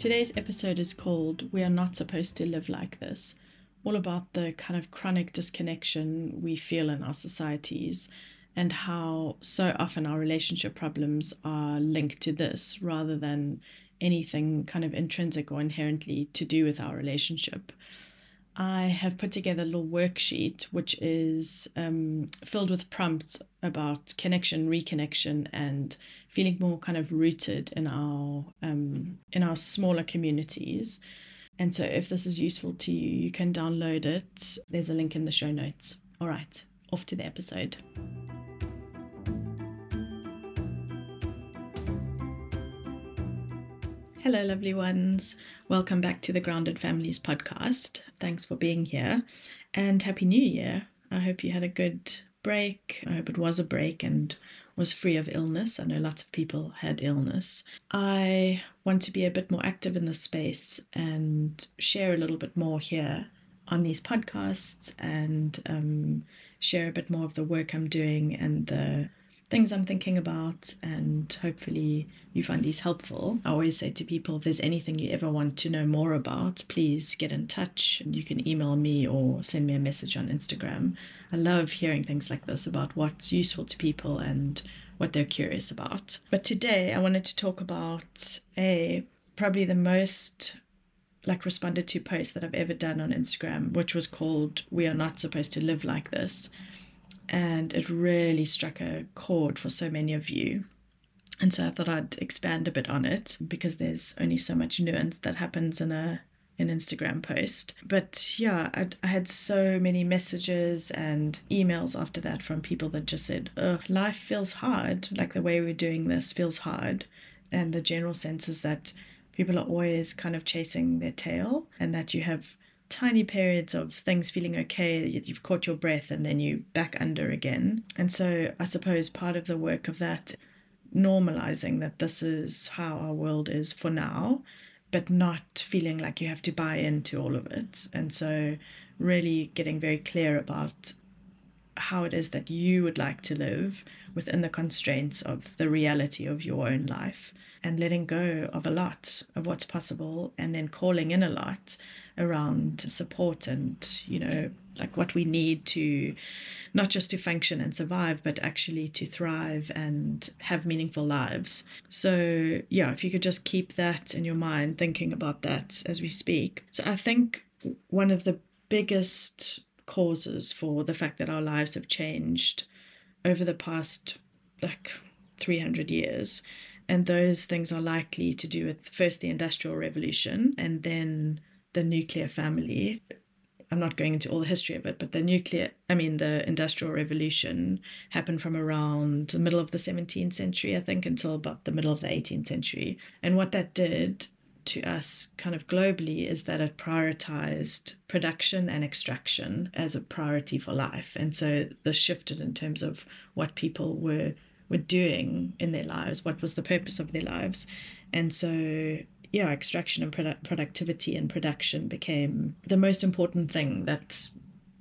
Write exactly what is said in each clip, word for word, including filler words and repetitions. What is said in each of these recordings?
Today's episode is called We Are Not Supposed to Live Like This, all about the kind of chronic disconnection we feel in our societies and how so often our relationship problems are linked to this rather than anything kind of intrinsic or inherently to do with our relationship. I have put together a little worksheet which is um, filled with prompts about connection, reconnection, and feeling more kind of rooted in our um, in our smaller communities. And so if this is useful to you, you can download it. There's a link in the show notes. All right, off to the episode. Hello, lovely ones. Welcome back to the Grounded Families podcast. Thanks for being here and Happy New Year. I hope you had a good break. I hope it was a break and was free of illness. I know lots of people had illness. I want to be a bit more active in this space and share a little bit more here on these podcasts and um, share a bit more of the work I'm doing and the things I'm thinking about, and hopefully you find these helpful. I always say to people, if there's anything you ever want to know more about, please get in touch. You can email me or send me a message on Instagram. I love hearing things like this about what's useful to people and what they're curious about. But today I wanted to talk about a probably the most like responded to post that I've ever done on Instagram, which was called We Are Not Supposed to Live Like This. And it really struck a chord for so many of you. And so I thought I'd expand a bit on it because there's only so much nuance that happens in a an Instagram post. But yeah, I'd, I had so many messages and emails after that from people that just said, oh, life feels hard, like the way we're doing this feels hard. And the general sense is that people are always kind of chasing their tail and that you have tiny periods of things feeling okay, you've caught your breath and then you back under again. And so I suppose part of the work of that, normalizing that this is how our world is for now, but not feeling like you have to buy into all of it. And so really getting very clear about how it is that you would like to live within the constraints of the reality of your own life, and letting go of a lot of what's possible and then calling in a lot around support and, you know, like what we need to not just to function and survive, but actually to thrive and have meaningful lives. So yeah, if you could just keep that in your mind, thinking about that as we speak. So I think one of the biggest causes for the fact that our lives have changed over the past like three hundred years. And those things are likely to do with first the Industrial Revolution and then the nuclear family. I'm not going into all the history of it, but the nuclear, I mean, the Industrial Revolution happened from around the middle of the seventeenth century, I think, until about the middle of the eighteenth century. And what that did to us kind of globally is that it prioritized production and extraction as a priority for life. And so this shifted in terms of what people were were doing in their lives, what was the purpose of their lives. And so, yeah, extraction and produ- productivity and production became the most important thing that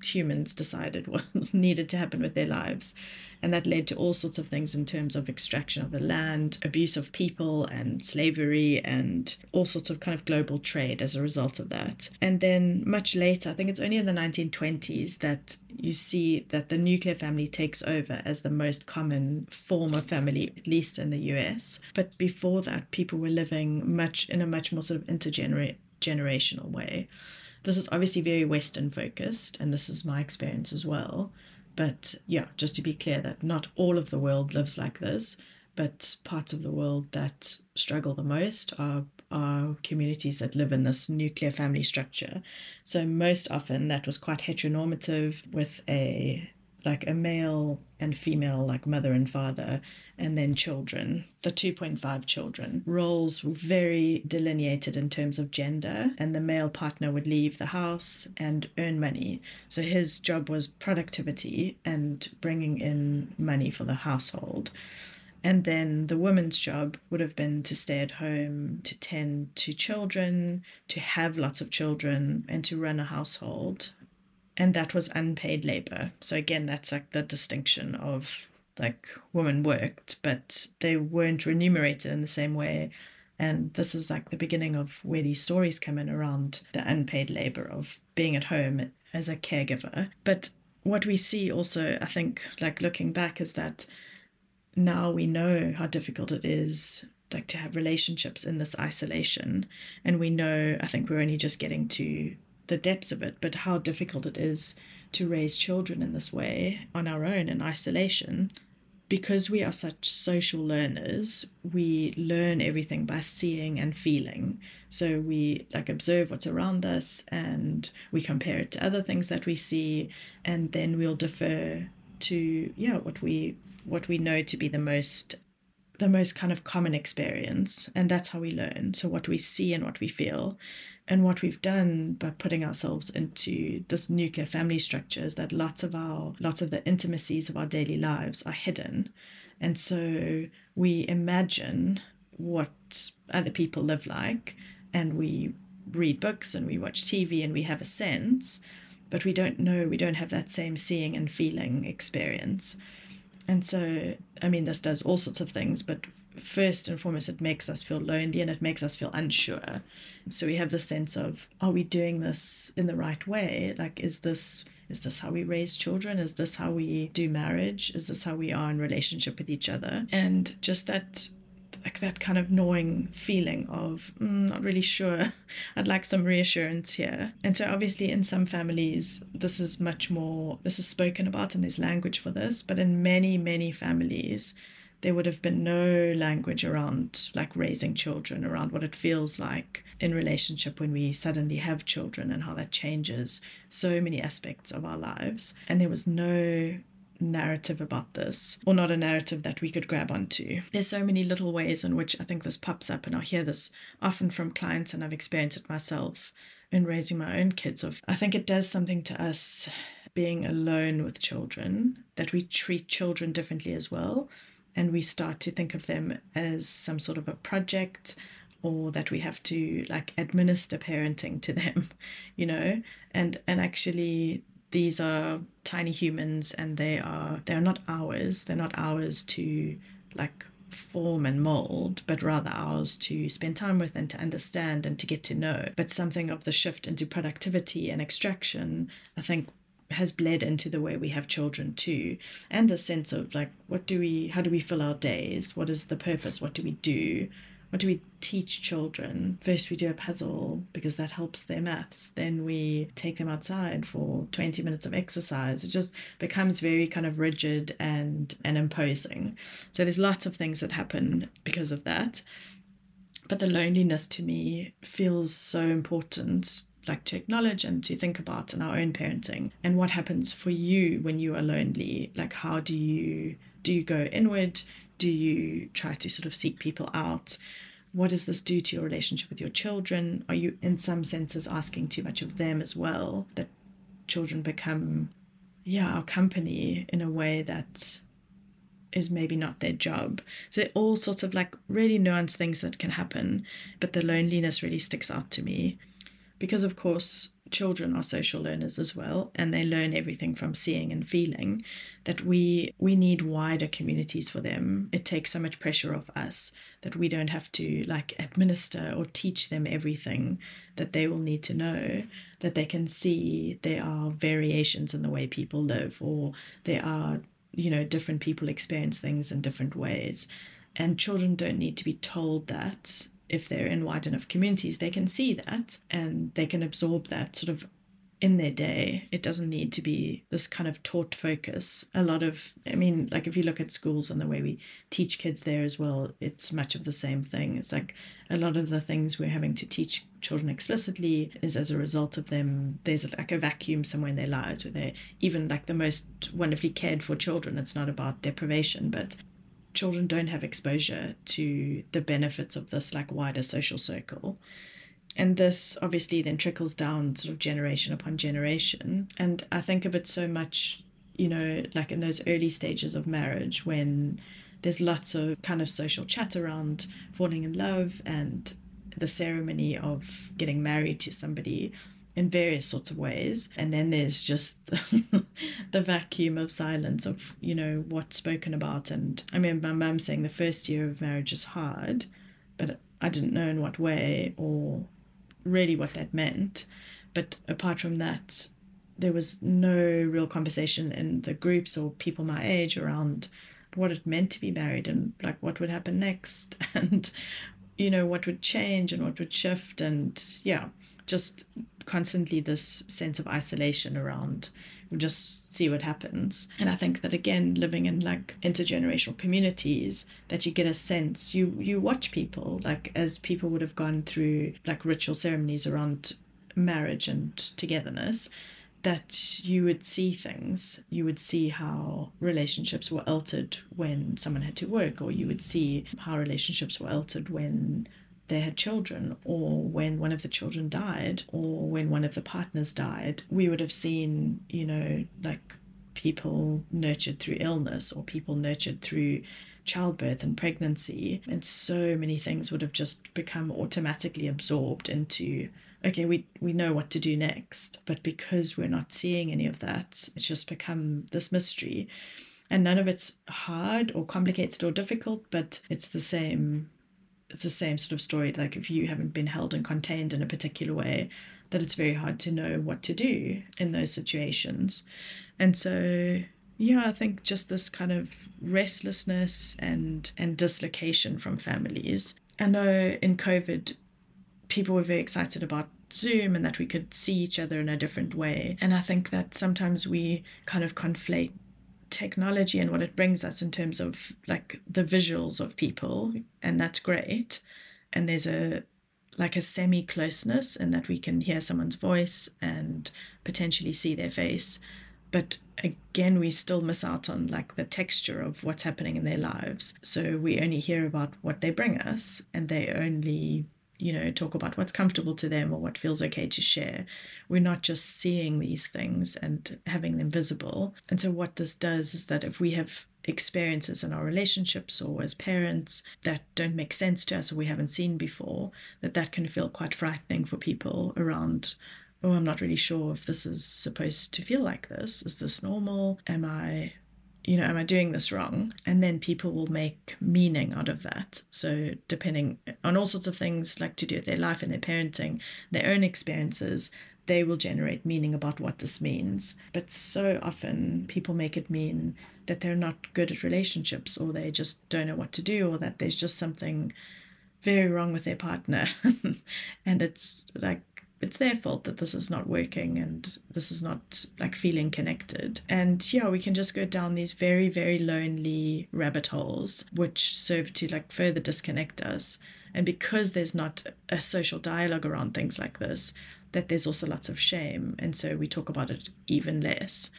humans decided what needed to happen with their lives. And that led to all sorts of things in terms of extraction of the land, abuse of people and slavery and all sorts of kind of global trade as a result of that. And then much later, I think it's only in the nineteen twenties that you see that the nuclear family takes over as the most common form of family, at least in the U S. But before that, people were living much in a much more sort of intergenerational way. This is obviously very Western focused, and this is my experience as well. But yeah, just to be clear that not all of the world lives like this, but parts of the world that struggle the most are, are communities that live in this nuclear family structure. So most often that was quite heteronormative with a like a male and female, like mother and father, and then children, the two point five children. Roles were very delineated in terms of gender, and the male partner would leave the house and earn money. So his job was productivity and bringing in money for the household. And then the woman's job would have been to stay at home, to tend to children, to have lots of children, and to run a household. And that was unpaid labor. So again, that's like the distinction of like women worked, but they weren't remunerated in the same way And this is like the beginning of where these stories come in around the unpaid labor of being at home as a caregiver. But what we see also, I think, like looking back, is that now we know how difficult it is like to have relationships in this isolation. And we know, I think we're only just getting to the depths of it, but how difficult it is to raise children in this way on our own in isolation. Because we are such social learners, we learn everything by seeing and feeling. So we like observe what's around us and we compare it to other things that we see, and then we'll defer to yeah what we what we know to be the most the most kind of common experience, and that's how we learn. So what we see and what we feel. And what we've done by putting ourselves into this nuclear family structure is that lots of our lots of the intimacies of our daily lives are hidden. And so we imagine what other people live like, and we read books and we watch T V and we have a sense, but we don't know, we don't have that same seeing and feeling experience. And so, I mean, this does all sorts of things, but first and foremost, it makes us feel lonely and it makes us feel unsure. So we have the sense of, are we doing this in the right way? Like, is this is this how we raise children? Is this how we do marriage? Is this how we are in relationship with each other? And just that, like that kind of gnawing feeling of, mm, not really sure. I'd like some reassurance here. And so obviously in some families, this is much more, this is spoken about and there's language for this, but in many, many families, there would have been no language around like raising children, around what it feels like in relationship when we suddenly have children and how that changes so many aspects of our lives. And there was no narrative about this, or not a narrative that we could grab onto. There's so many little ways in which I think this pops up, and I hear this often from clients, and I've experienced it myself in raising my own kids. Of I think it does something to us being alone with children, that we treat children differently as well. And we start to think of them as some sort of a project, or that we have to like administer parenting to them, you know, and and actually these are tiny humans, and they are they're not ours. They're not ours to like form and mold, but rather ours to spend time with and to understand and to get to know. But something of the shift into productivity and extraction, I think, has bled into the way we have children too, and the sense of like, what do we, how do we fill our days? What is the purpose? What do we do? What do we teach children? First we do a puzzle because that helps their maths. Then we take them outside for twenty minutes of exercise. It just becomes very kind of rigid and, and imposing. So there's lots of things that happen because of that. But the loneliness to me feels so important, like to acknowledge and to think about in our own parenting. And what happens for you when you are lonely? Like, how do you do you go inward? Do you try to sort of seek people out? What does this do to your relationship with your children? Are you in some senses asking too much of them as well? That children become, yeah, our company in a way that is maybe not their job. So all sorts of like really nuanced things that can happen. But the loneliness really sticks out to me. Because, of course, children are social learners as well, and they learn everything from seeing and feeling, that we we need wider communities for them. It takes so much pressure off us that we don't have to like administer or teach them everything that they will need to know, that they can see there are variations in the way people live, or there are, you know, different people experience things in different ways. And children don't need to be told that. If they're in wide enough communities, they can see that and they can absorb that sort of in their day. It doesn't need to be this kind of taught focus. A lot of, I mean, like if you look at schools and the way we teach kids there as well, it's much of the same thing. It's like a lot of the things we're having to teach children explicitly is as a result of them. There's like a vacuum somewhere in their lives where they're even like the most wonderfully cared for children. It's not about deprivation, but children don't have exposure to the benefits of this like wider social circle. And this obviously then trickles down sort of generation upon generation. And I think of it so much, you know, like in those early stages of marriage when there's lots of kind of social chat around falling in love and the ceremony of getting married to somebody in various sorts of ways. And then there's just the, the vacuum of silence of, you know, what's spoken about. And I remember my mum saying the first year of marriage is hard, but I didn't know in what way or really what that meant. But apart from that, there was no real conversation in the groups or people my age around what it meant to be married and like what would happen next and, you know, what would change and what would shift. And yeah, just constantly this sense of isolation around, we'll just see what happens. And I think that, again, living in like intergenerational communities, that you get a sense, you, you watch people, like as people would have gone through like ritual ceremonies around marriage and togetherness, that you would see things. You would see how relationships were altered when someone had to work, or you would see how relationships were altered when they had children, or when one of the children died, or when one of the partners died. We would have seen, you know, like people nurtured through illness, or people nurtured through childbirth and pregnancy. And so many things would have just become automatically absorbed into, okay, we, we know what to do next. But because we're not seeing any of that, it's just become this mystery. And none of it's hard or complicated or difficult, but it's the same, the same sort of story. Like if you haven't been held and contained in a particular way, that it's very hard to know what to do in those situations. And so, yeah, I think just this kind of restlessness and, and dislocation from families. I know in COVID, people were very excited about Zoom and that we could see each other in a different way. And I think that sometimes we kind of conflate technology and what it brings us in terms of like the visuals of people, and that's great. And there's a like a semi-closeness in that we can hear someone's voice and potentially see their face. But again, we still miss out on like the texture of what's happening in their lives. So we only hear about what they bring us, and they only, you know, talk about what's comfortable to them or what feels okay to share. We're not just seeing these things and having them visible. And so what this does is that if we have experiences in our relationships or as parents that don't make sense to us or we haven't seen before, that that can feel quite frightening for people around, oh, I'm not really sure if this is supposed to feel like this. Is this normal? Am I, you know, am I doing this wrong? And then people will make meaning out of that. So depending on all sorts of things like to do with their life and their parenting, their own experiences, they will generate meaning about what this means. But so often people make it mean that they're not good at relationships, or they just don't know what to do, or that there's just something very wrong with their partner. And it's like, it's their fault that this is not working and this is not like feeling connected. And yeah, we can just go down these very, very lonely rabbit holes, which serve to like further disconnect us. And because there's not a social dialogue around things like this, that there's also lots of shame. And so we talk about it even less.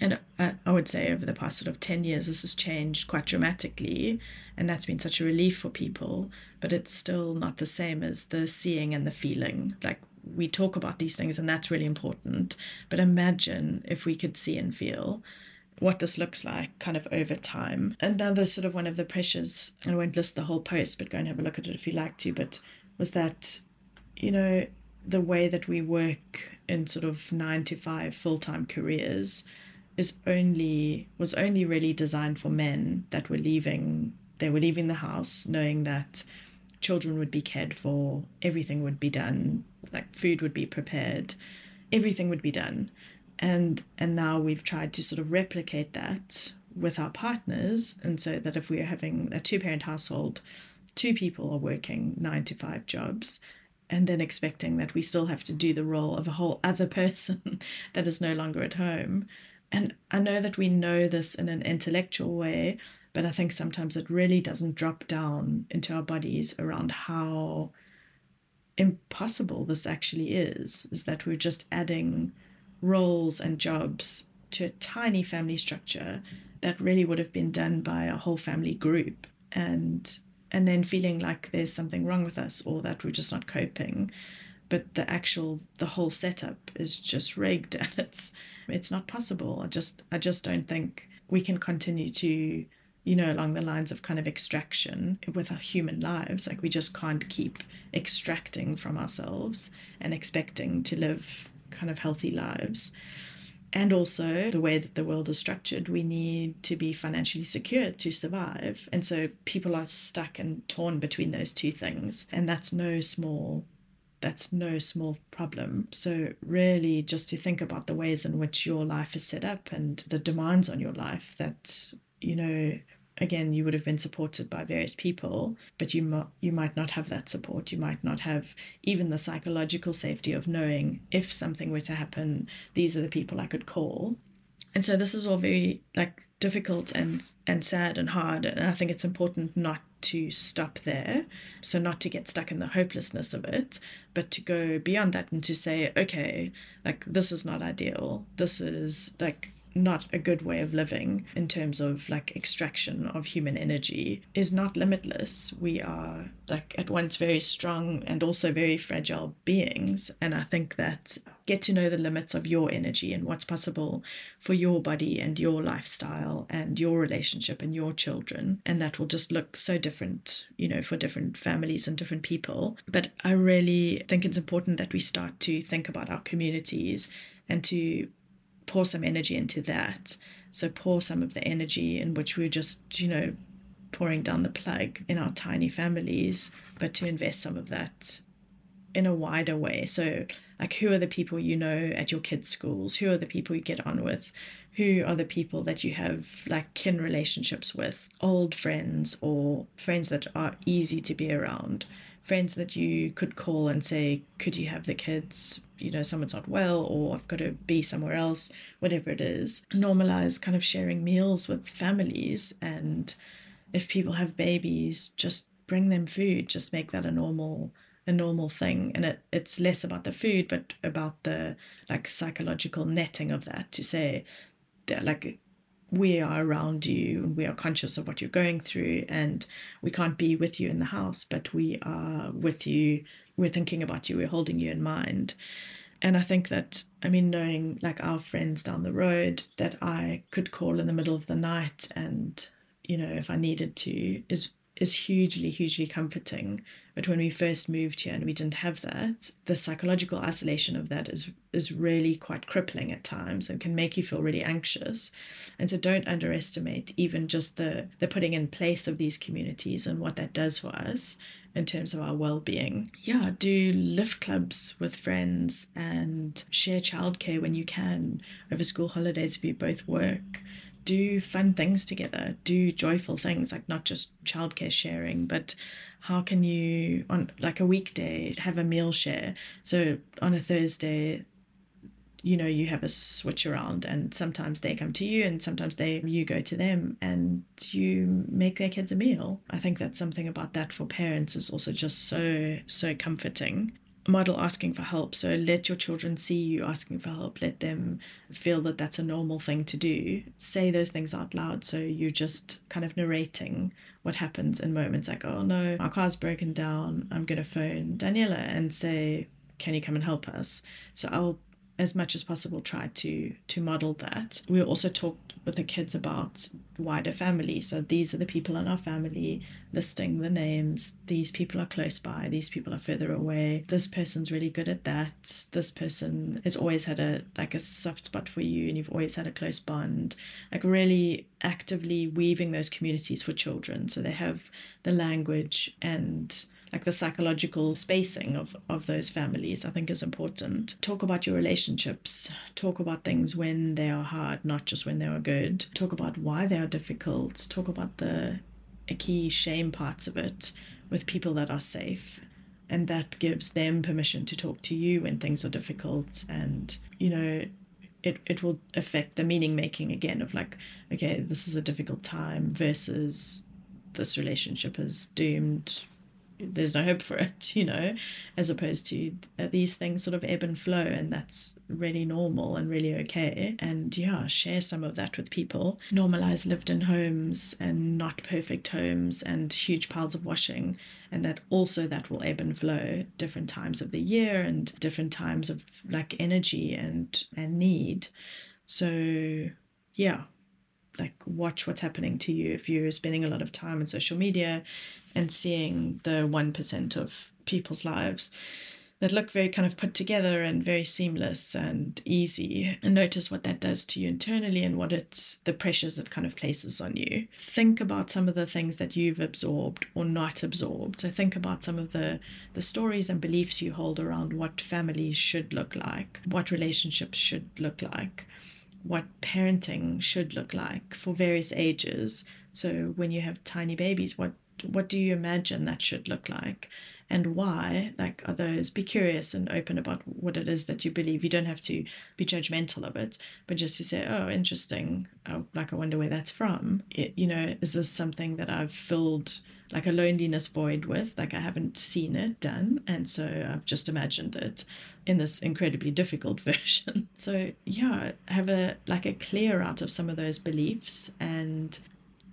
And I, I would say over the past sort of ten years, this has changed quite dramatically. And that's been such a relief for people, but it's still not the same as the seeing and the feeling. Like, we talk about these things and that's really important, but imagine if we could see and feel what this looks like kind of over time. Another sort of one of the pressures, and I won't list the whole post, but go and have a look at it if you like to, but was that, you know, the way that we work in sort of nine to five full-time careers is only was only really designed for men that were leaving they were leaving the house knowing that children would be cared for, everything would be done, like food would be prepared, everything would be done. And and now we've tried to sort of replicate that with our partners. And so that if we're having a two-parent household, two people are working nine to five jobs, and then expecting that we still have to do the role of a whole other person that is no longer at home. And I know that we know this in an intellectual way, but I think sometimes it really doesn't drop down into our bodies around how impossible this actually is, is that we're just adding roles and jobs to a tiny family structure that really would have been done by a whole family group. And and then feeling like there's something wrong with us or that we're just not coping. But the actual, the whole setup is just rigged, and it's it's not possible. I just I just don't think we can continue to, you know, along the lines of kind of extraction with our human lives. Like, we just can't keep extracting from ourselves and expecting to live kind of healthy lives. And also the way that the world is structured, we need to be financially secure to survive. And so people are stuck and torn between those two things. And that's no small, that's no small problem. So really just to think about the ways in which your life is set up and the demands on your life that, you know, again, you would have been supported by various people, but you, mo- you might not have that support. You might not have even the psychological safety of knowing if something were to happen, these are the people I could call. And so this is all very like difficult and, and sad and hard. And I think it's important not to stop there. So not to get stuck in the hopelessness of it, but to go beyond that and to say, okay, like this is not ideal. This is like not a good way of living in terms of like extraction of human energy is not limitless. We are like at once very strong and also very fragile beings. And I think that get to know the limits of your energy and what's possible for your body and your lifestyle and your relationship and your children. And that will just look so different, you know, for different families and different people. But I really think it's important that we start to think about our communities and to pour some energy into that. So pour some of the energy in which we're just, you know, pouring down the plug in our tiny families, but to invest some of that in a wider way. So like, who are the people you know at your kids' schools? Who are the people you get on with? Who are the people that you have like kin relationships with? Old friends or friends that are easy to be around? Friends that you could call and say, could you have the kids? You know, someone's not well, or I've got to be somewhere else, whatever it is. Normalize kind of sharing meals with families. And if people have babies, just bring them food, just make that a normal, a normal thing. And it, it's less about the food, but about the like psychological netting of that to say that like, we are around you and we are conscious of what you're going through and we can't be with you in the house, but we are with you. We're thinking about you. We're holding you in mind. And I think that, I mean, knowing like our friends down the road that I could call in the middle of the night and, you know, if I needed to is, is hugely, hugely comforting. But when we first moved here and we didn't have that, the psychological isolation of that is is really quite crippling at times and can make you feel really anxious. And so don't underestimate even just the, the putting in place of these communities and what that does for us in terms of our well-being. Yeah, do lift clubs with friends and share childcare when you can over school holidays if you both work. Do fun things together, do joyful things, like not just childcare sharing, but how can you, on like a weekday, have a meal share? So on a Thursday, you know, you have a switch around and sometimes they come to you and sometimes they you go to them and you make their kids a meal. I think that's something about that for parents is also just so, so comforting. Model asking for help. So let your children see you asking for help. Let them feel that that's a normal thing to do. Say those things out loud. So you're just kind of narrating what happens in moments like, oh no, our car's broken down. I'm going to phone Daniela and say, can you come and help us? So I'll, as much as possible, try to to model that. We also talked with the kids about wider family. So these are the people in our family, listing the names. These people are close by. These people are further away. This person's really good at that. This person has always had a like a soft spot for you and you've always had a close bond. Like really actively weaving those communities for children. So they have the language and like the psychological spacing of, of those families, I think is important. Talk about your relationships. Talk about things when they are hard, not just when they are good. Talk about why they are difficult. Talk about the icky shame parts of it with people that are safe. And that gives them permission to talk to you when things are difficult. And, you know, it, it will affect the meaning making again of like, okay, this is a difficult time versus this relationship is doomed. There's no hope for it, you know, as opposed to uh, these things sort of ebb and flow, and that's really normal and really okay. And yeah, share some of that with people. Normalize lived in homes and not perfect homes and huge piles of washing, and that also that will ebb and flow different times of the year and different times of like energy and and need. So yeah, like watch what's happening to you if you're spending a lot of time on social media and seeing the one percent of people's lives. that look very kind of put together and very seamless and easy, and notice what that does to you internally and what it's, the pressures it kind of places on you. Think about some of the things that you've absorbed or not absorbed. So think about some of the, the stories and beliefs you hold around what families should look like, what relationships should look like, what parenting should look like for various ages. So when you have tiny babies, what what do you imagine that should look like? And why, like, are those, be curious and open about what it is that you believe. You don't have to be judgmental of it, but just to say, oh, interesting. Oh, like, I wonder where that's from. It, you know, is this something that I've filled like a loneliness void with? Like, I haven't seen it done. And so I've just imagined it in this incredibly difficult version. So yeah, have a, like a clear out of some of those beliefs and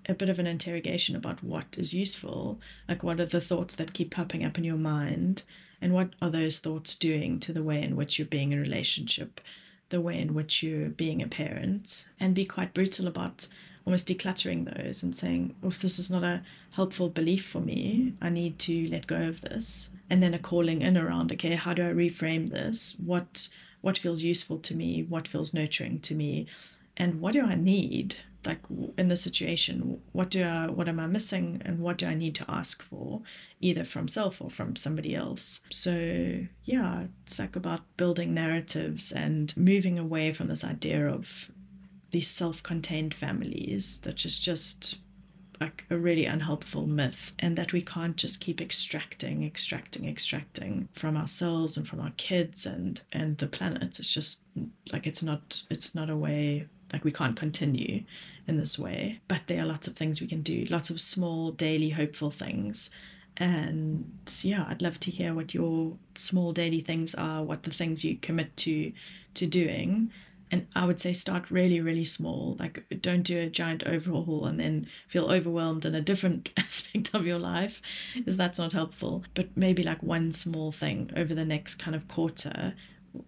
a bit of an interrogation about what is useful. Like, what are the thoughts that keep popping up in your mind, and what are those thoughts doing to the way in which you're being in a relationship, the way in which you're being a parent? And be quite brutal about almost decluttering those and saying, oh, if this is not a helpful belief for me, I need to let go of this. And then a calling in around, okay, how do I reframe this? What what feels useful to me? What feels nurturing to me? And what do I need? Like, in this situation, what do I, what am I missing, and what do I need to ask for, either from self or from somebody else? So yeah, it's like about building narratives and moving away from this idea of these self-contained families, that is just like a really unhelpful myth, and that we can't just keep extracting, extracting, extracting from ourselves and from our kids and, and the planet. It's just like, it's not, it's not a way. Like, we can't continue in this way, but there are lots of things we can do, lots of small, daily, hopeful things. And yeah, I'd love to hear what your small daily things are, what the things you commit to, to doing. And I would say start really, really small. Like, don't do a giant overhaul and then feel overwhelmed in a different aspect of your life, because that's not helpful. But maybe like one small thing over the next kind of quarter.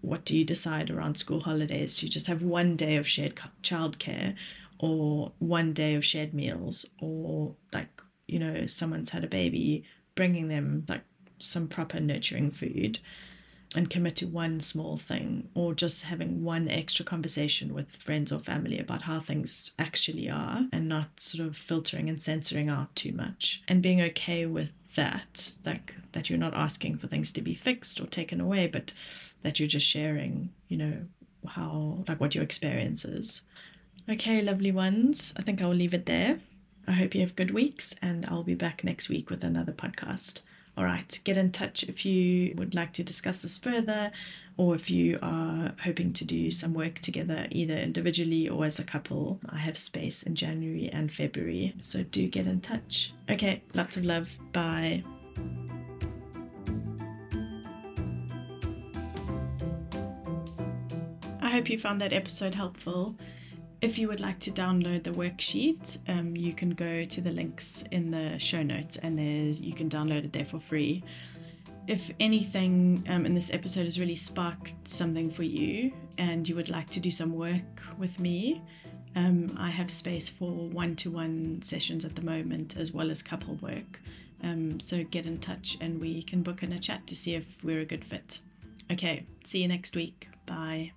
What do you decide around school holidays? Do you just have one day of shared childcare, or one day of shared meals, or like, you know, someone's had a baby, bringing them like some proper nurturing food, and commit to one small thing, or just having one extra conversation with friends or family about how things actually are, and not sort of filtering and censoring out too much, and being okay with that, like that you're not asking for things to be fixed or taken away, but that you're just sharing, you know, how, like what your experience is. Okay, lovely ones. I think I will leave it there. I hope you have good weeks, and I'll be back next week with another podcast. All right, get in touch if you would like to discuss this further, or if you are hoping to do some work together, either individually or as a couple. I have space in January and February, so do get in touch. Okay, lots of love. Bye. I hope you found that episode helpful. If you would like to download the worksheet, um, you can go to the links in the show notes, and there you can download it there for free. If anything um, in this episode has really sparked something for you, and you would like to do some work with me, um, I have space for one-to-one sessions at the moment, as well as couple work. Um, so get in touch, and we can book in a chat to see if we're a good fit. Okay, see you next week. Bye.